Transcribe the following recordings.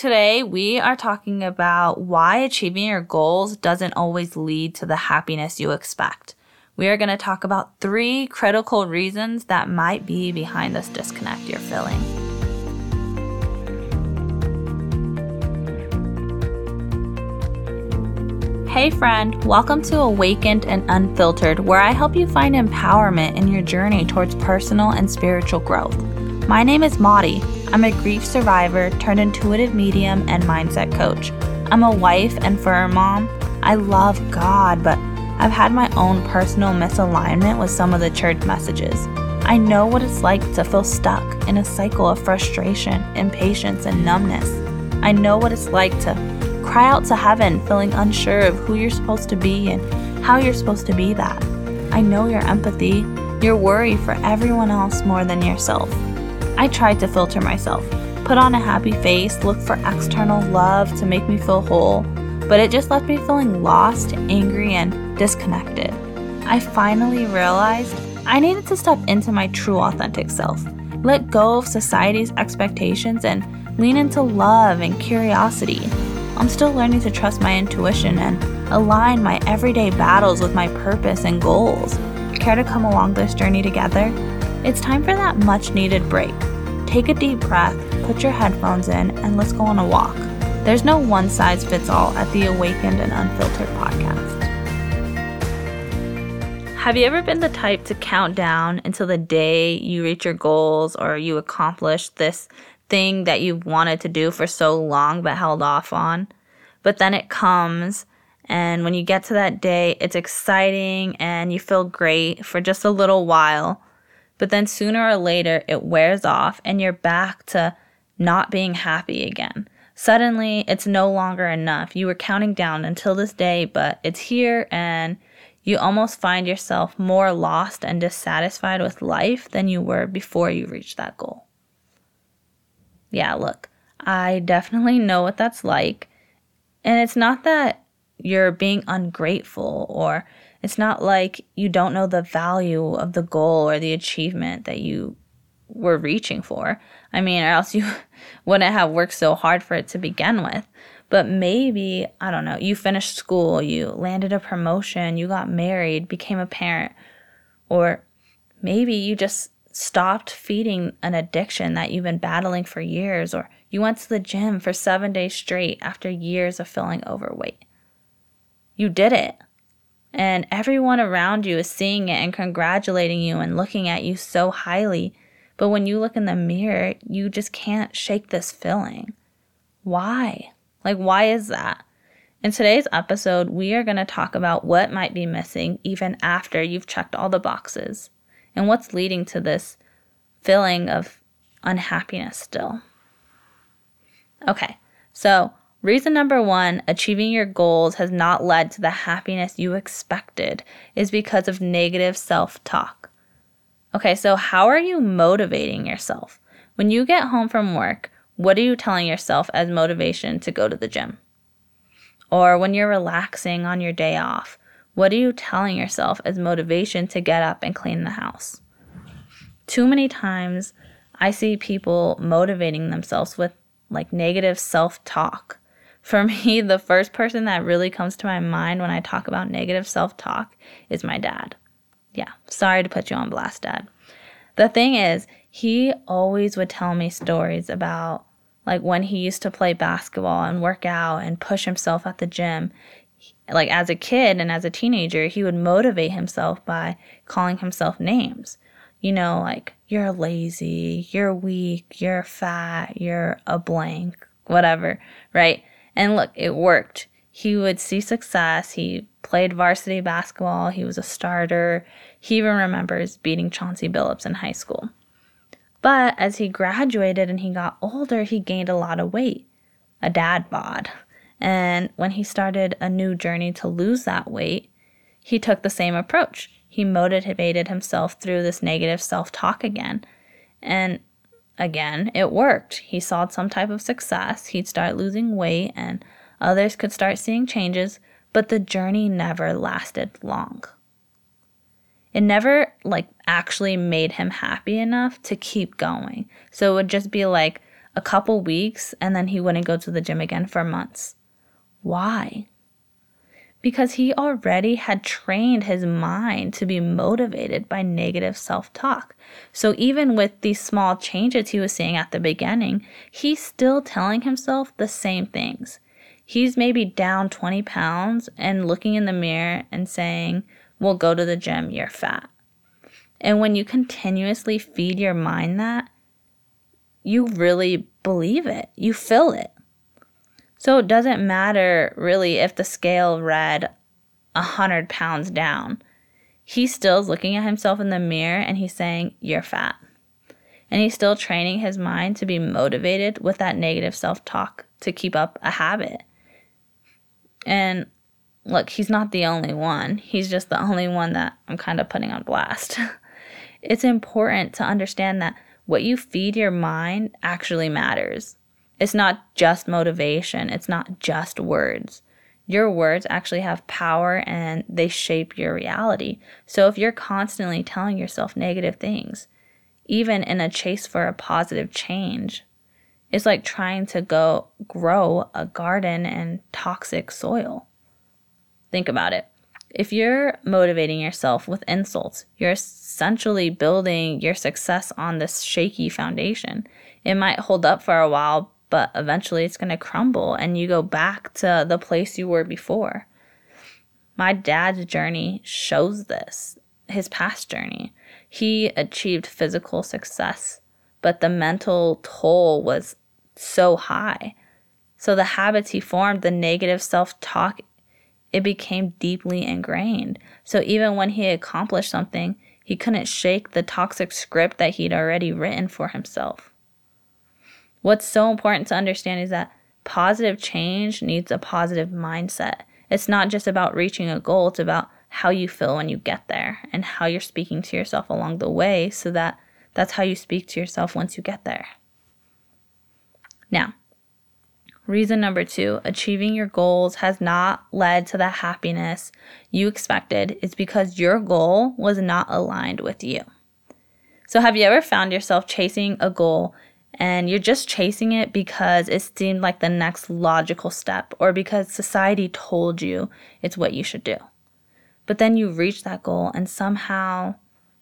Today, we are talking about why achieving your goals doesn't always lead to the happiness you expect. We are going to talk about 3 critical reasons that might be behind this disconnect you're feeling. Hey friend, welcome to Awakened and Unfiltered, where I help you find empowerment in your journey towards personal and spiritual growth. My name is Maudie. I'm a grief survivor turned intuitive medium and mindset coach. I'm a wife and firm mom. I love God, but I've had my own personal misalignment with some of the church messages. I know what it's like to feel stuck in a cycle of frustration, impatience, and numbness. I know what it's like to cry out to heaven feeling unsure of who you're supposed to be and how you're supposed to be that. I know your empathy, your worry for everyone else more than yourself. I tried to filter myself, put on a happy face, look for external love to make me feel whole, but it just left me feeling lost, angry, and disconnected. I finally realized I needed to step into my true authentic self, let go of society's expectations, and lean into love and curiosity. I'm still learning to trust my intuition and align my everyday battles with my purpose and goals. Care to come along this journey together? It's time for that much-needed break. Take a deep breath, put your headphones in, and let's go on a walk. There's no one-size-fits-all at the Awakened and Unfiltered podcast. Have you ever been the type to count down until the day you reach your goals or you accomplish this thing that you've wanted to do for so long but held off on? But then it comes, and when you get to that day, it's exciting and you feel great for just a little while. But then sooner or later, it wears off and you're back to not being happy again. Suddenly, it's no longer enough. You were counting down until this day, but it's here and you almost find yourself more lost and dissatisfied with life than you were before you reached that goal. Yeah, look, I definitely know what that's like. And it's not that you're being ungrateful or it's not like you don't know the value of the goal or the achievement that you were reaching for. I mean, or else you wouldn't have worked so hard for it to begin with. But maybe, I don't know, you finished school, you landed a promotion, you got married, became a parent, or maybe you just stopped feeding an addiction that you've been battling for years, or you went to the gym for 7 days straight after years of feeling overweight. You did it. And everyone around you is seeing it and congratulating you and looking at you so highly. But when you look in the mirror, you just can't shake this feeling. Why? Why is that? In today's episode, we are going to talk about what might be missing even after you've checked all the boxes and what's leading to this feeling of unhappiness still. Okay, so reason number 1, achieving your goals has not led to the happiness you expected, is because of negative self-talk. Okay, so how are you motivating yourself? When you get home from work, what are you telling yourself as motivation to go to the gym? Or when you're relaxing on your day off, what are you telling yourself as motivation to get up and clean the house? Too many times I see people motivating themselves with negative self-talk. For me, the first person that really comes to my mind when I talk about negative self-talk is my dad. Yeah, sorry to put you on blast, Dad. The thing is, he always would tell me stories about when he used to play basketball and work out and push himself at the gym. As a kid and as a teenager, he would motivate himself by calling himself names. You're lazy, you're weak, you're fat, you're a blank, whatever, right? And look, it worked. He would see success. He played varsity basketball. He was a starter. He even remembers beating Chauncey Billups in high school. But as he graduated and he got older, he gained a lot of weight, a dad bod. And when he started a new journey to lose that weight, he took the same approach. He motivated himself through this negative self-talk again. And again, it worked. He saw some type of success. He'd start losing weight and others could start seeing changes, but the journey never lasted long. It never actually made him happy enough to keep going. So it would just be a couple weeks, and then he wouldn't go to the gym again for months. Why? Because he already had trained his mind to be motivated by negative self-talk. So even with these small changes he was seeing at the beginning, he's still telling himself the same things. He's maybe down 20 pounds and looking in the mirror and saying, well, go to the gym, you're fat. And when you continuously feed your mind that, you really believe it. You feel it. So it doesn't matter really if the scale read 100 pounds down. He still is looking at himself in the mirror and he's saying, you're fat. And he's still training his mind to be motivated with that negative self-talk to keep up a habit. And look, he's not the only one. He's just the only one that I'm kind of putting on blast. It's important to understand that what you feed your mind actually matters. It's not just motivation. It's not just words. Your words actually have power and they shape your reality. So if you're constantly telling yourself negative things, even in a chase for a positive change, it's like trying to go grow a garden in toxic soil. Think about it. If you're motivating yourself with insults, you're essentially building your success on this shaky foundation. It might hold up for a while, but eventually it's going to crumble and you go back to the place you were before. My dad's journey shows this, his past journey. He achieved physical success, but the mental toll was so high. So the habits he formed, the negative self-talk, it became deeply ingrained. So even when he accomplished something, he couldn't shake the toxic script that he'd already written for himself. What's so important to understand is that positive change needs a positive mindset. It's not just about reaching a goal. It's about how you feel when you get there and how you're speaking to yourself along the way, so that's how you speak to yourself once you get there. Now, reason number 2, achieving your goals has not led to the happiness you expected is because your goal was not aligned with you. So have you ever found yourself chasing a goal and you're just chasing it because it seemed like the next logical step or because society told you it's what you should do? But then you reach that goal and somehow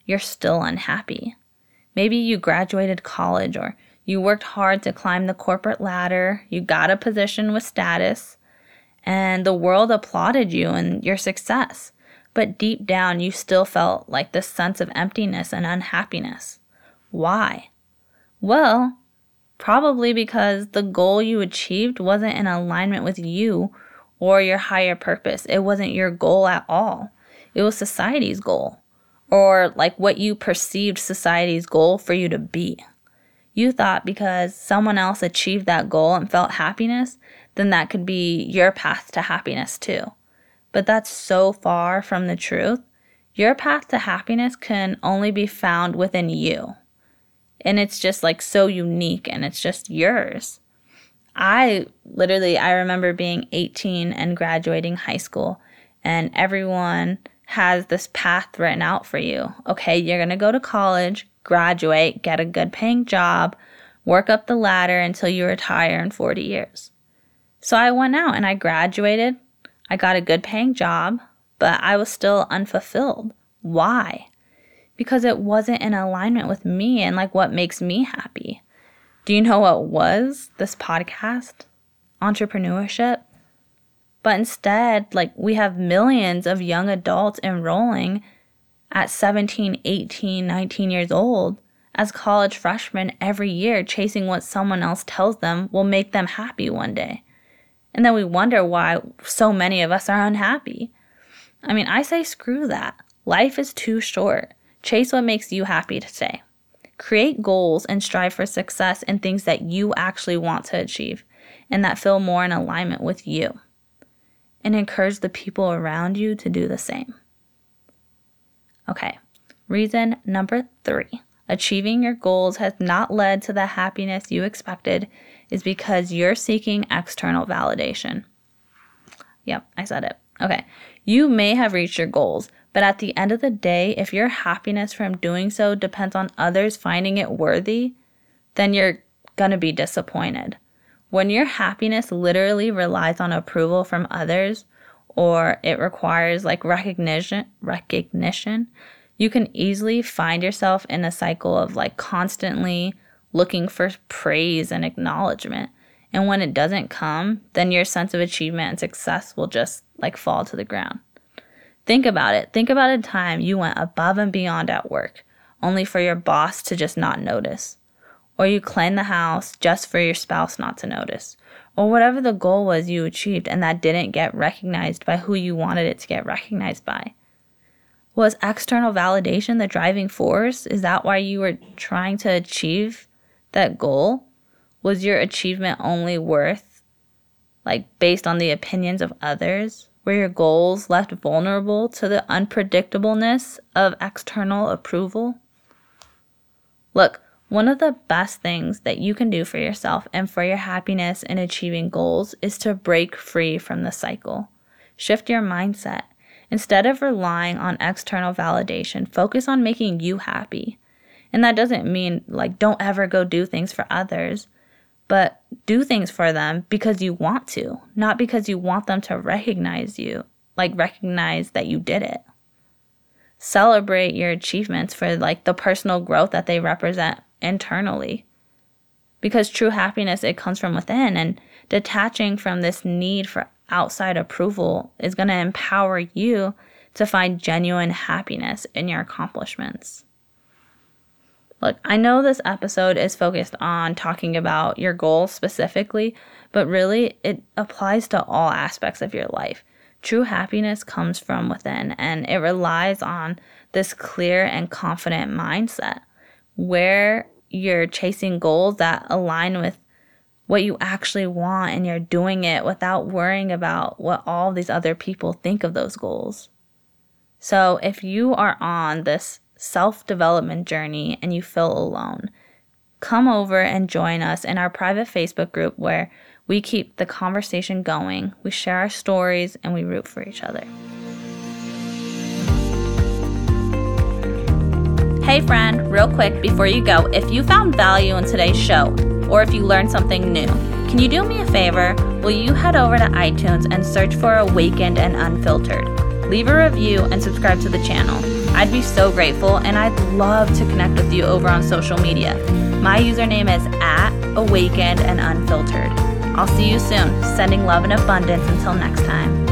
you're still unhappy. Maybe you graduated college or you worked hard to climb the corporate ladder, you got a position with status, and the world applauded you and your success. But deep down, you still felt like this sense of emptiness and unhappiness. Why? Well, probably because the goal you achieved wasn't in alignment with you or your higher purpose. It wasn't your goal at all. It was society's goal, or like what you perceived society's goal for you to be. You thought because someone else achieved that goal and felt happiness, then that could be your path to happiness too. But that's so far from the truth. Your path to happiness can only be found within you. And it's just like so unique and it's just yours. I remember being 18 and graduating high school, and everyone has this path written out for you. Okay, you're going to go to college, graduate, get a good paying job, work up the ladder until you retire in 40 years. So I went out and I graduated. I got a good paying job, but I was still unfulfilled. Why? Because it wasn't in alignment with me and like what makes me happy. Do you know what was this podcast? Entrepreneurship. But instead, like, we have millions of young adults enrolling at 17, 18, 19 years old as college freshmen every year, chasing what someone else tells them will make them happy one day. And then we wonder why so many of us are unhappy. I mean, I say screw that. Life is too short. Chase what makes you happy today. Create goals and strive for success in things that you actually want to achieve and that feel more in alignment with you. And encourage the people around you to do the same. Okay, reason number 3, achieving your goals has not led to the happiness you expected is because you're seeking external validation. Yep, I said it. Okay, you may have reached your goals, but at the end of the day, if your happiness from doing so depends on others finding it worthy, then you're gonna be disappointed. When your happiness literally relies on approval from others, or it requires like recognition, you can easily find yourself in a cycle of like constantly looking for praise and acknowledgement. And when it doesn't come, then your sense of achievement and success will just like fall to the ground. Think about it. Think about a time you went above and beyond at work, only for your boss to just not notice. Or you cleaned the house just for your spouse not to notice. Or whatever the goal was you achieved and that didn't get recognized by who you wanted it to get recognized by. Was external validation the driving force? Is that why you were trying to achieve that goal? Was your achievement only worth, like, based on the opinions of others? Were your goals left vulnerable to the unpredictableness of external approval? Look, one of the best things that you can do for yourself and for your happiness in achieving goals is to break free from the cycle. Shift your mindset. Instead of relying on external validation, focus on making you happy. And that doesn't mean, like, don't ever go do things for others. But do things for them because you want to, not because you want them to recognize you, like recognize that you did it. Celebrate your achievements for like the personal growth that they represent internally. Because true happiness, it comes from within, and detaching from this need for outside approval is going to empower you to find genuine happiness in your accomplishments. Look, I know this episode is focused on talking about your goals specifically, but really it applies to all aspects of your life. True happiness comes from within, and it relies on this clear and confident mindset where you're chasing goals that align with what you actually want, and you're doing it without worrying about what all these other people think of those goals. So if you are on this self-development journey and you feel alone, come over and join us in our private Facebook group where we keep the conversation going, we share our stories, and we root for each other. Hey friend, real quick before you go, if you found value in today's show, or if you learned something new, can you do me a favor? Will you head over to iTunes and search for Awakened and Unfiltered? Leave a review and subscribe to the channel. I'd be so grateful, and I'd love to connect with you over on social media. My username is @AwakenedAndUnfiltered. I'll see you soon. Sending love and abundance until next time.